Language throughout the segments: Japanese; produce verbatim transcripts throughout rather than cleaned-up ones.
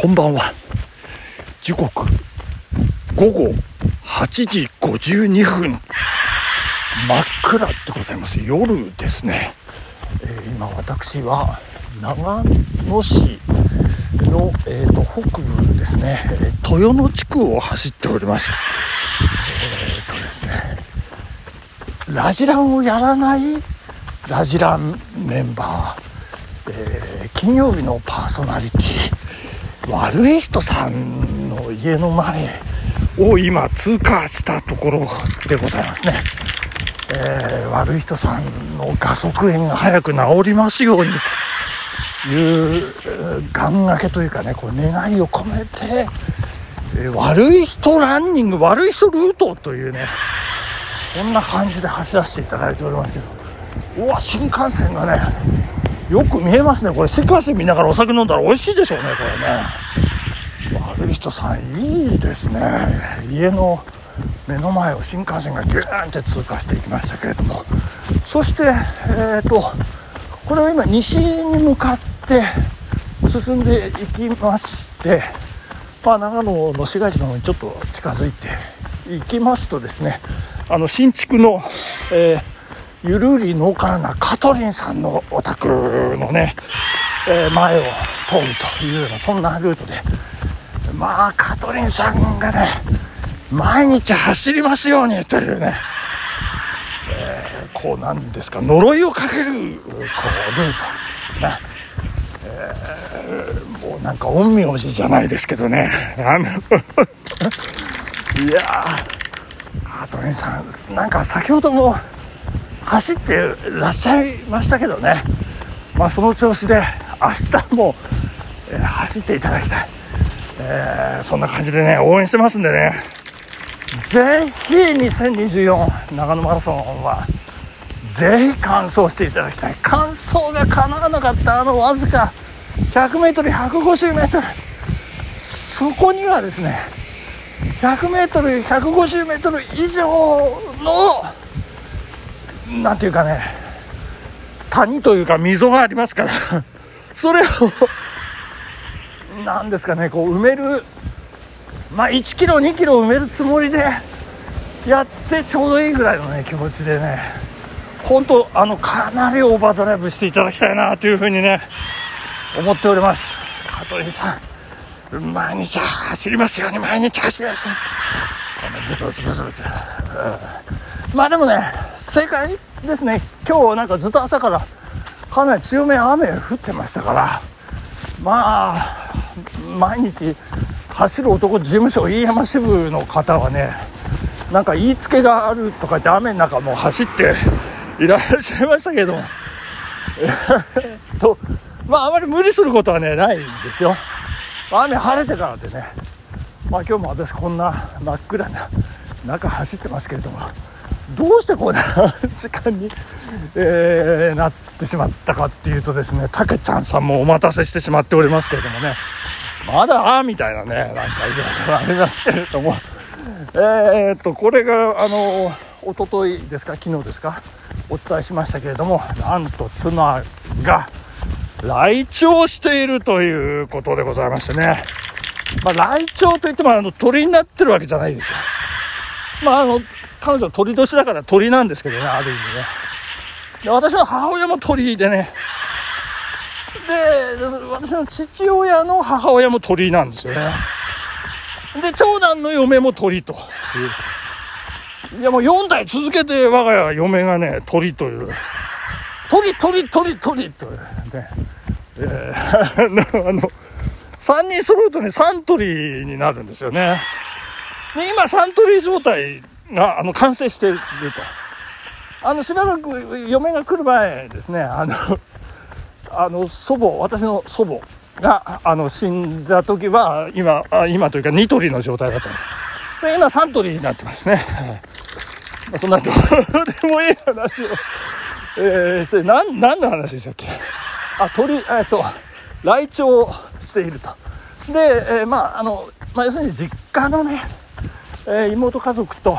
こんばんは。時刻ごごはちじごじゅうにふん、真っ暗でございます。夜ですね、えー、今私は長野市の、えー、と北部ですね、豊野地区を走っております。えーとですね、ラジランをやらないラジランメンバー、えー、金曜日のパーソナリティ悪い人さんの家の前を今通過したところでございますね、えー、悪い人さんの画側炎が早く治りますようにという願掛けというかね、こう願いを込めて、えー、悪い人ランニング、悪い人ルートというね、こんな感じで走らせていただいておりますけど、うわ、新幹線がねよく見えますね。これ新幹線見ながらお酒飲んだら美味しいでしょうね、これね。悪い人さんいいですね。家の目の前を新幹線がギューンって通過していきましたけれども、そしてえーとこれは今西に向かって進んでいきまして、まあ、長野の市街地の方にちょっと近づいていきますとですね、あの新築の、えーゆるりのからなカトリンさんのお宅のね、えー、前を通るというようなそんなルートで、まあカトリンさんがね毎日走りますようにというね、えー、こうなんですか、呪いをかけるこうルートな、えー、もうなんか陰陽師じゃないですけどね、あのいやーカトリンさんなんか先ほども走ってらっしゃいましたけどね、まあ、その調子で明日も、えー、走っていただきたい、えー、そんな感じでね応援してますんでね、ぜひにせんにじゅうよん長野マラソンはぜひ完走していただきたい。完走が叶わなかったあのわずか ひゃくメートルひゃくごじゅうメートル、そこにはですね ひゃくメートルひゃくごじゅうメートル以上のなんていうかね、谷というか溝がありますからそれをなんですかね、こう埋める、まあいちキロにキロ埋めるつもりでやってちょうどいいぐらいのね気持ちでね、本当あのかなりオーバードライブしていただきたいなというふうにね思っております。カトリンさん毎日走りますように、毎日走りますように。まあでもね、正解ですね。今日なんかずっと朝からかなり強め雨降ってましたから、まあ毎日走る男事務所飯山支部の方はね、なんか言いつけがあるとか言って雨の中もう走っていらっしゃいましたけどもと、まああまり無理することはねないんですよ。雨晴れてからでね、まあ今日も私こんな真っ暗な中走ってますけれども、どうしてこんな時間に、えー、なってしまったかっていうとですね、たけちゃんさんもお待たせしてしまっておりますけれどもね、まだあーみたいなね、なんかいろいろありますけれどもえーっとこれがあのおとといですか昨日ですかお伝えしましたけれども、なんと妻が来庁しているということでございましてね、まあ、来庁といってもあの鳥になってるわけじゃないですよ。まああの彼女は鳥年だから鳥なんですけどね、ある意味ね。で、私の母親も鳥でね、で私の父親の母親も鳥なんですよね。で長男の嫁も鳥という、いやもうよんだい続けて我が家嫁がね鳥という鳥鳥鳥鳥というね、えー、あのさんにん揃うとねサントリーになるんですよね。で今サントリー状態があの完成していると、あのしばらく嫁が来る前ですね、あのあの祖母、私の祖母があの死んだ時は今今というかニトリの状態だったんです。で今サントリーになってますね、はい。そんなどうでもいい話を、えー、それ 何, 何の話でしたっけ。あ鳥えっと来庁していると。で、えー、まああの、まあ、要するに実家のね、えー、妹家族と、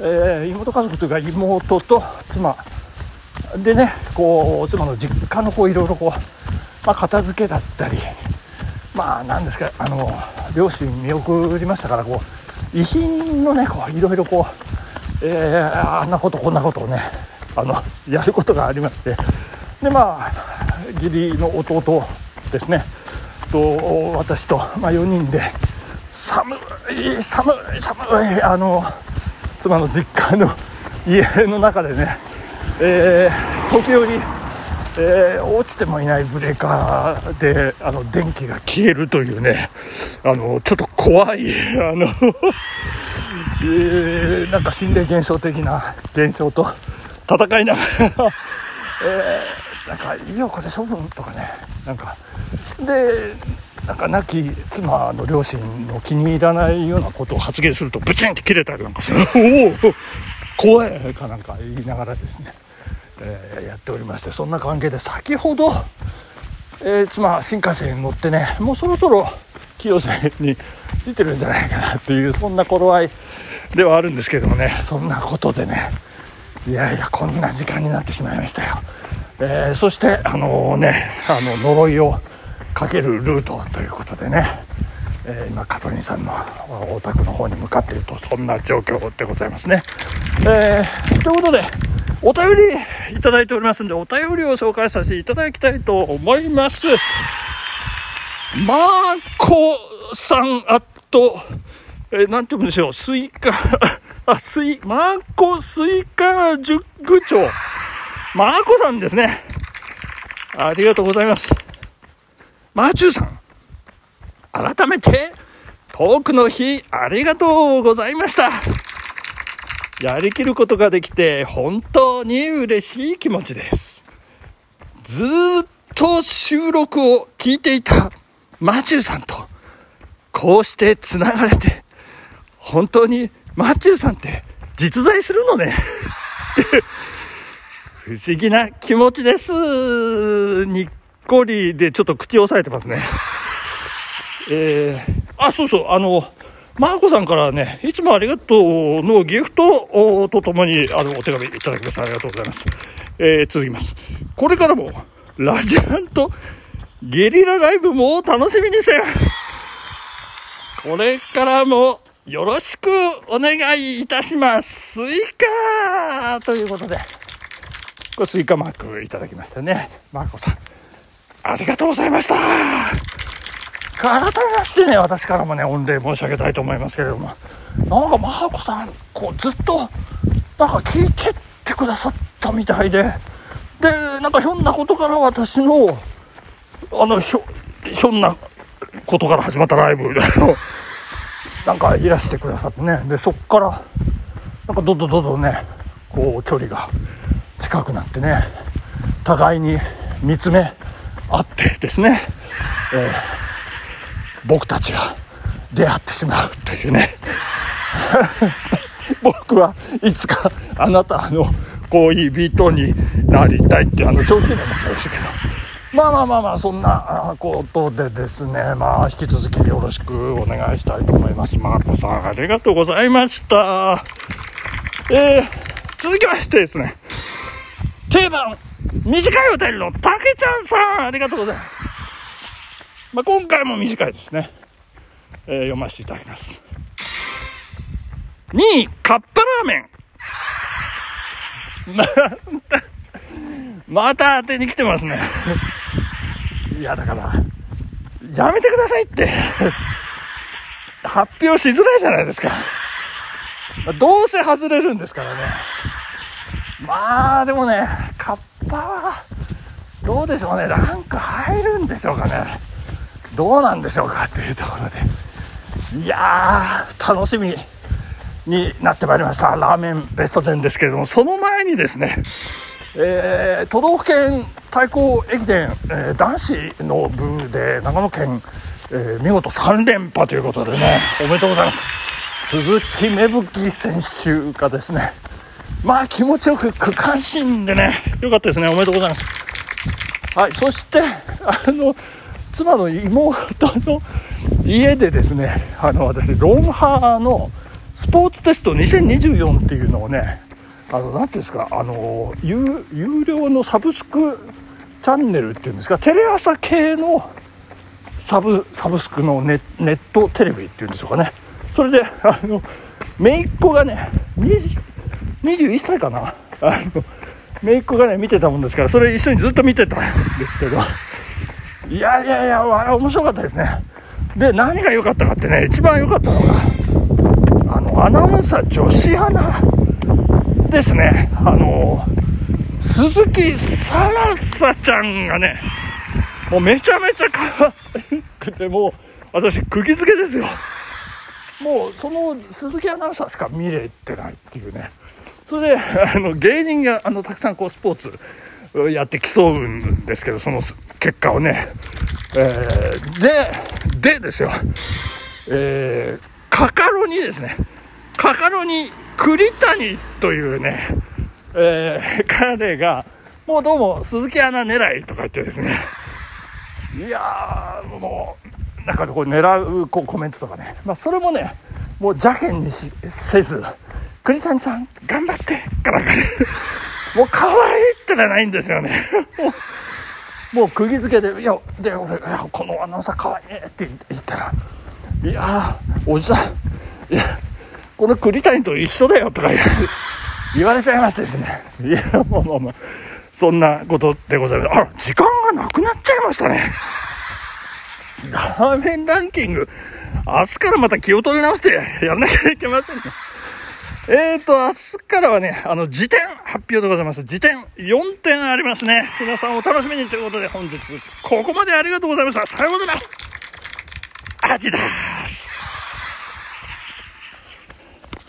えー、妹家族というか妹と妻でね、こう妻の実家のこういろいろこう、まあ、片付けだったり、まあ何ですか、あの両親見送りましたから、こう遺品のね、こういろいろこう、えー、あんなことこんなことをね、あのやることがありまして、でまあ義理の弟ですねと私と、まあ、よにんで寒い寒い寒いあの妻の実家の家の中でね、えー、時折、えー、落ちてもいないブレーカーであの電気が消えるというね、あのちょっと怖いあの、えー、なんか心霊現象的な現象と戦いながら、えー、なんかいいよこれ処分とかね、なんかでなんか亡き妻の両親の気に入らないようなことを発言するとブチンって切れたりなんかするおお怖いかなんか言いながらですね、えー、やっておりまして、そんな関係で先ほど、えー、妻新幹線に乗ってね、もうそろそろ清瀬に着いてるんじゃないかなっていう、そんな頃合いではあるんですけどもね、そんなことでね、いやいやこんな時間になってしまいましたよ、えー、そしてあのー、ねあの呪いをかけるルートということでね、えー、今カトリンさんのお宅の方に向かっていると、そんな状況でございますね、えー、ということでお便りいただいておりますので、お便りを紹介させていただきたいと思います。マーコさんアット、えー、なんて言うんでしょう、スイカあスイマーコスイカ塾長マーコさんですね、ありがとうございます。マーチューさん、改めてトークの日ありがとうございました。やりきることができて本当に嬉しい気持ちです。ずっと収録を聞いていたマーチューさんとこうしてつながれて、本当にマーチューさんって実在するのねって不思議な気持ちです。にゴリでちょっと口を押さえてますね、えー、あ、そうそう、あのマーコさんからね、いつもありがとうのギフトとともにあのお手紙いただきました。ありがとうございます、えー、続きます。これからもラジアンとゲリラライブも楽しみにしています。これからもよろしくお願いいたします。スイカということで、これスイカマークいただきましたね、マーコさんありがとうございました。改めましてね、私からもね、御礼申し上げたいと思いますけれども、なんかマーコさん、こうずっとなんか聞いてってくださったみたいで、でなんかひょんなことから私のあのひょ、ひょんなことから始まったライブなんかいらしてくださってね、でそっからなんかどどどどね、こう距離が近くなってね、互いに見つめあってですね、えー、僕たちが出会ってしまうというね僕はいつかあなたのこういうビートになりたいってあの条件になっちゃいましたけど、まあまあまあまあそんなことでですね、まあ引き続きよろしくお願いしたいと思います。マーコさんありがとうございました。えー、続きましてですね、定番短いお便りのたけちゃんさんありがとうございます、まあ、今回も短いですね、えー、読ませていただきます。にいカップラーメンまた当てに来てますねいやだからやめてくださいって発表しづらいじゃないですか、まあ、どうせ外れるんですからね。まあでもね、カッパはどうでしょうね、ランク入るんでしょうかね、どうなんでしょうかっていうところで、いやー楽しみになってまいりましたラーメンベストじゅうですけれども、その前にですね、えー、都道府県対抗駅伝、えー、男子の部で長野県、えー、見事さん連覇ということでね、おめでとうございます。鈴木芽吹選手がですね、まあ気持ちよく区間新でね、よかったですね、おめでとうございます。はい、そしてあの妻の妹の家でですね、あの私ロンハーのスポーツテストにせんにじゅうよんっていうのをね、あのなんていうんですか、あの 有, 有料のサブスクチャンネルっていうんですか、テレ朝系のサブ、サブスクの ネ, ネットテレビっていうんでしょうかね。それであの姪っ子がねにじゅういっさいかな、あの姪っ子がね見てたもんですから、それ一緒にずっと見てたんですけど、いやいやいやあれ面白かったですね。で何が良かったかってね、一番良かったのがあのアナウンサー女子アナですね。あの鈴木さらさちゃんがねもうめちゃめちゃ可愛くて、もう私釘付けですよ。もうその鈴木アナウンサーしか見れてないっていうね。それであの芸人があのたくさんこうスポーツやって競うんですけど、その結果をね、えー、ででですよ、えー、カカロニですね。カカロニ栗谷というね、えー、彼がもうどうも鈴木アナ狙いとか言ってですね、いやーもうなんかこう狙うこうコメントとかね、まあ、それもねもう邪険にしせず、栗谷さん頑張ってからかね、もう可愛いってのはないんですよね。もう、もう釘付けで、いやで俺いやこのアナウンサー可愛いねって言ったら、いやおじさんいやこの栗谷と一緒だよとか言われちゃいましてですね、いやもうもうもうそんなことでございます。あら時間がなくなっちゃいましたね。ラーメンランキング明日からまた気を取り直してやらなきゃいけませんね。えーと明日からはねあの辞典発表でございます。辞典よんてんありますね。皆さんお楽しみにということで、本日ここまでありがとうございました。さようなら。アディダース。